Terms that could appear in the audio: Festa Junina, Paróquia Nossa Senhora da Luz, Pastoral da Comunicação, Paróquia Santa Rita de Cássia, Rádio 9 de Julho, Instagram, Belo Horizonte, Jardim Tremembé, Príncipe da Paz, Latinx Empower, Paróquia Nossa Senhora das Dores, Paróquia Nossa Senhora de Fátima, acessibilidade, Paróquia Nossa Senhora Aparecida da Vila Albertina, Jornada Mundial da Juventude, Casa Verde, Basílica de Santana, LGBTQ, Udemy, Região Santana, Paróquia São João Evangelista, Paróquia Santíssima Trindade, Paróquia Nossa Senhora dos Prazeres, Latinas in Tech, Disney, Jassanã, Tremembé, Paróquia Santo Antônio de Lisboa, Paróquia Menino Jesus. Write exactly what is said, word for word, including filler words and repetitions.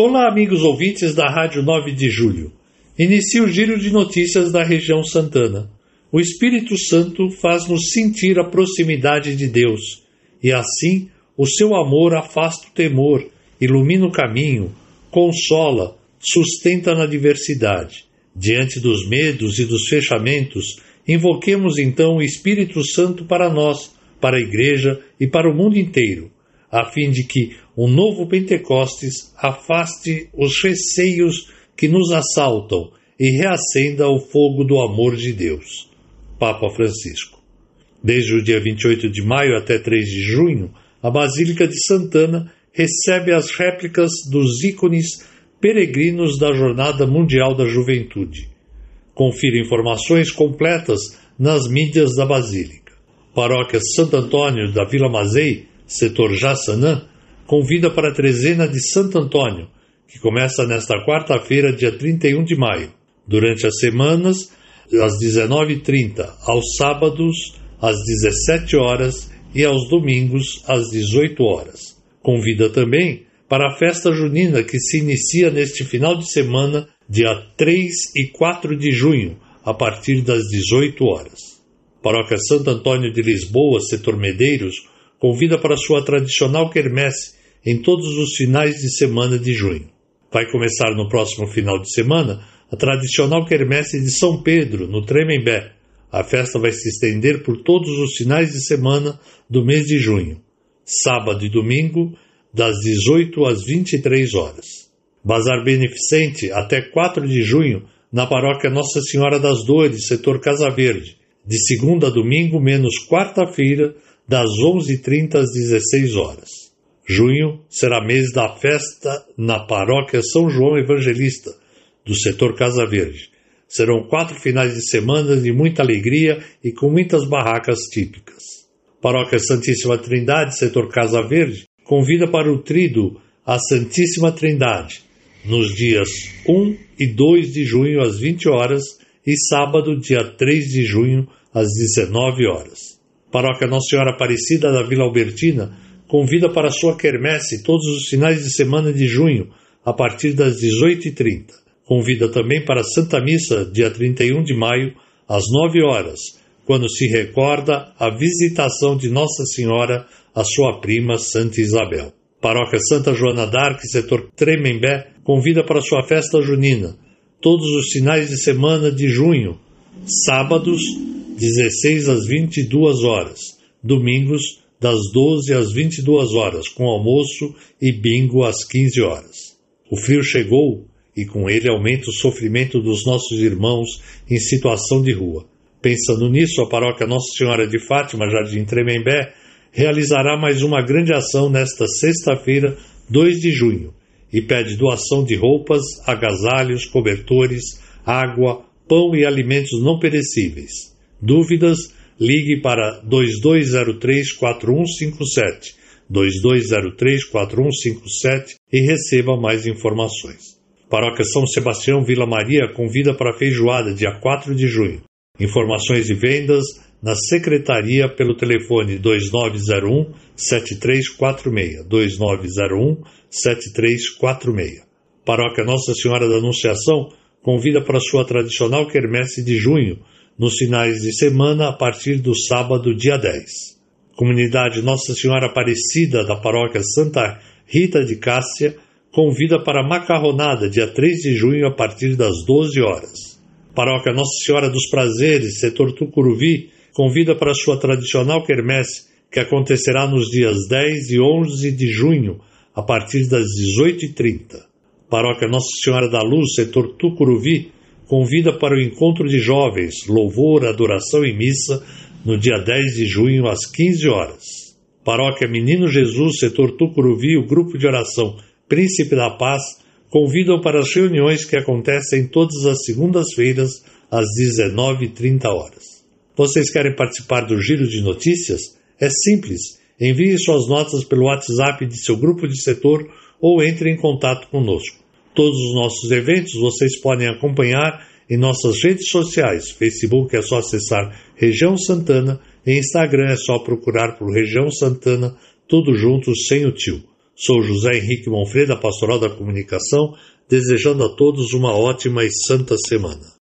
Olá, amigos ouvintes da Rádio nove de Julho. Inicia o giro de notícias da região Santana. O Espírito Santo faz-nos sentir a proximidade de Deus, e assim o seu amor afasta o temor, ilumina o caminho, consola, sustenta na adversidade. Diante dos medos e dos fechamentos, invoquemos então o Espírito Santo para nós, para a Igreja e para o mundo inteiro, a fim de que um novo Pentecostes afaste os receios que nos assaltam e reacenda o fogo do amor de Deus. Papa Francisco. Desde o dia vinte e oito de maio até três de junho, a Basílica de Santana recebe as réplicas dos ícones peregrinos da Jornada Mundial da Juventude. Confira informações completas nas mídias da Basílica. Paróquia Santo Antônio da Vila Mazei, setor Jassanã, convida para a Trezena de Santo Antônio, que começa nesta quarta-feira, dia trinta e um de maio, durante as semanas, às dezenove e trinta, aos sábados, às dezessete horas e aos domingos, às dezoito horas. Convida também para a Festa Junina, que se inicia neste final de semana, dia três e quatro de junho, a partir das dezoito horas. Paróquia Santo Antônio de Lisboa, setor Medeiros, convida para sua tradicional quermesse em todos os finais de semana de junho. Vai começar no próximo final de semana a tradicional quermesse de São Pedro, no Tremembé. A festa vai se estender por todos os finais de semana do mês de junho, sábado e domingo, das dezoito às vinte e três horas. Bazar beneficente até quatro de junho na Paróquia Nossa Senhora das Dores, setor Casa Verde, de segunda a domingo, menos quarta-feira, das onze e trinta às dezesseis horas. Junho será mês da festa na Paróquia São João Evangelista, do setor Casa Verde. Serão quatro finais de semana de muita alegria e com muitas barracas típicas. Paróquia Santíssima Trindade, setor Casa Verde, convida para o tríduo a Santíssima Trindade, nos dias um e dois de junho, às vinte horas, e sábado, dia três de junho, às dezenove horas. Paróquia Nossa Senhora Aparecida da Vila Albertina convida para sua quermesse todos os finais de semana de junho, a partir das dezoito e trinta. Convida também para a Santa Missa, dia trinta e um de maio, às nove horas, quando se recorda a visitação de Nossa Senhora à sua prima Santa Isabel. Paróquia Santa Joana d'Arc, setor Tremembé, convida para sua festa junina, todos os finais de semana de junho, sábados, dezesseis às vinte e duas horas, domingos das doze às vinte e duas horas, com almoço e bingo às quinze horas. O frio chegou e com ele aumenta o sofrimento dos nossos irmãos em situação de rua. Pensando nisso, a Paróquia Nossa Senhora de Fátima, Jardim Tremembé, realizará mais uma grande ação nesta sexta-feira, dois de junho, e pede doação de roupas, agasalhos, cobertores, água, pão e alimentos não perecíveis. Dúvidas? Ligue para dois dois zero três, quatro um cinco sete, dois dois zero três, quatro um cinco sete e receba mais informações. Paróquia São Sebastião Vila Maria convida para feijoada, dia quatro de junho. Informações e vendas na secretaria pelo telefone dois nove zero um, sete três quatro seis, dois nove zero um, sete três quatro seis. Paróquia Nossa Senhora da Anunciação convida para sua tradicional quermesse de junho, nos finais de semana, a partir do sábado, dia dez. Comunidade Nossa Senhora Aparecida da Paróquia Santa Rita de Cássia convida para macarronada, dia três de junho, a partir das doze horas. Paróquia Nossa Senhora dos Prazeres, setor Tucuruvi, convida para sua tradicional quermesse, que acontecerá nos dias dez e onze de junho, a partir das dezoito e trinta. Paróquia Nossa Senhora da Luz, setor Tucuruvi, convida para o encontro de jovens, louvor, adoração e missa, no dia dez de junho, às quinze horas. Paróquia Menino Jesus, setor Tucuruvi, o grupo de oração Príncipe da Paz, convidam para as reuniões que acontecem todas as segundas-feiras, às dezenove e trinta. Vocês querem participar do Giro de Notícias? É simples, envie suas notas pelo WhatsApp de seu grupo de setor ou entre em contato conosco. Todos os nossos eventos vocês podem acompanhar em nossas redes sociais. Facebook é só acessar Região Santana e Instagram é só procurar por Região Santana, tudo junto, sem o tio. Sou José Henrique Monfreda, Pastoral da Comunicação, desejando a todos uma ótima e santa semana.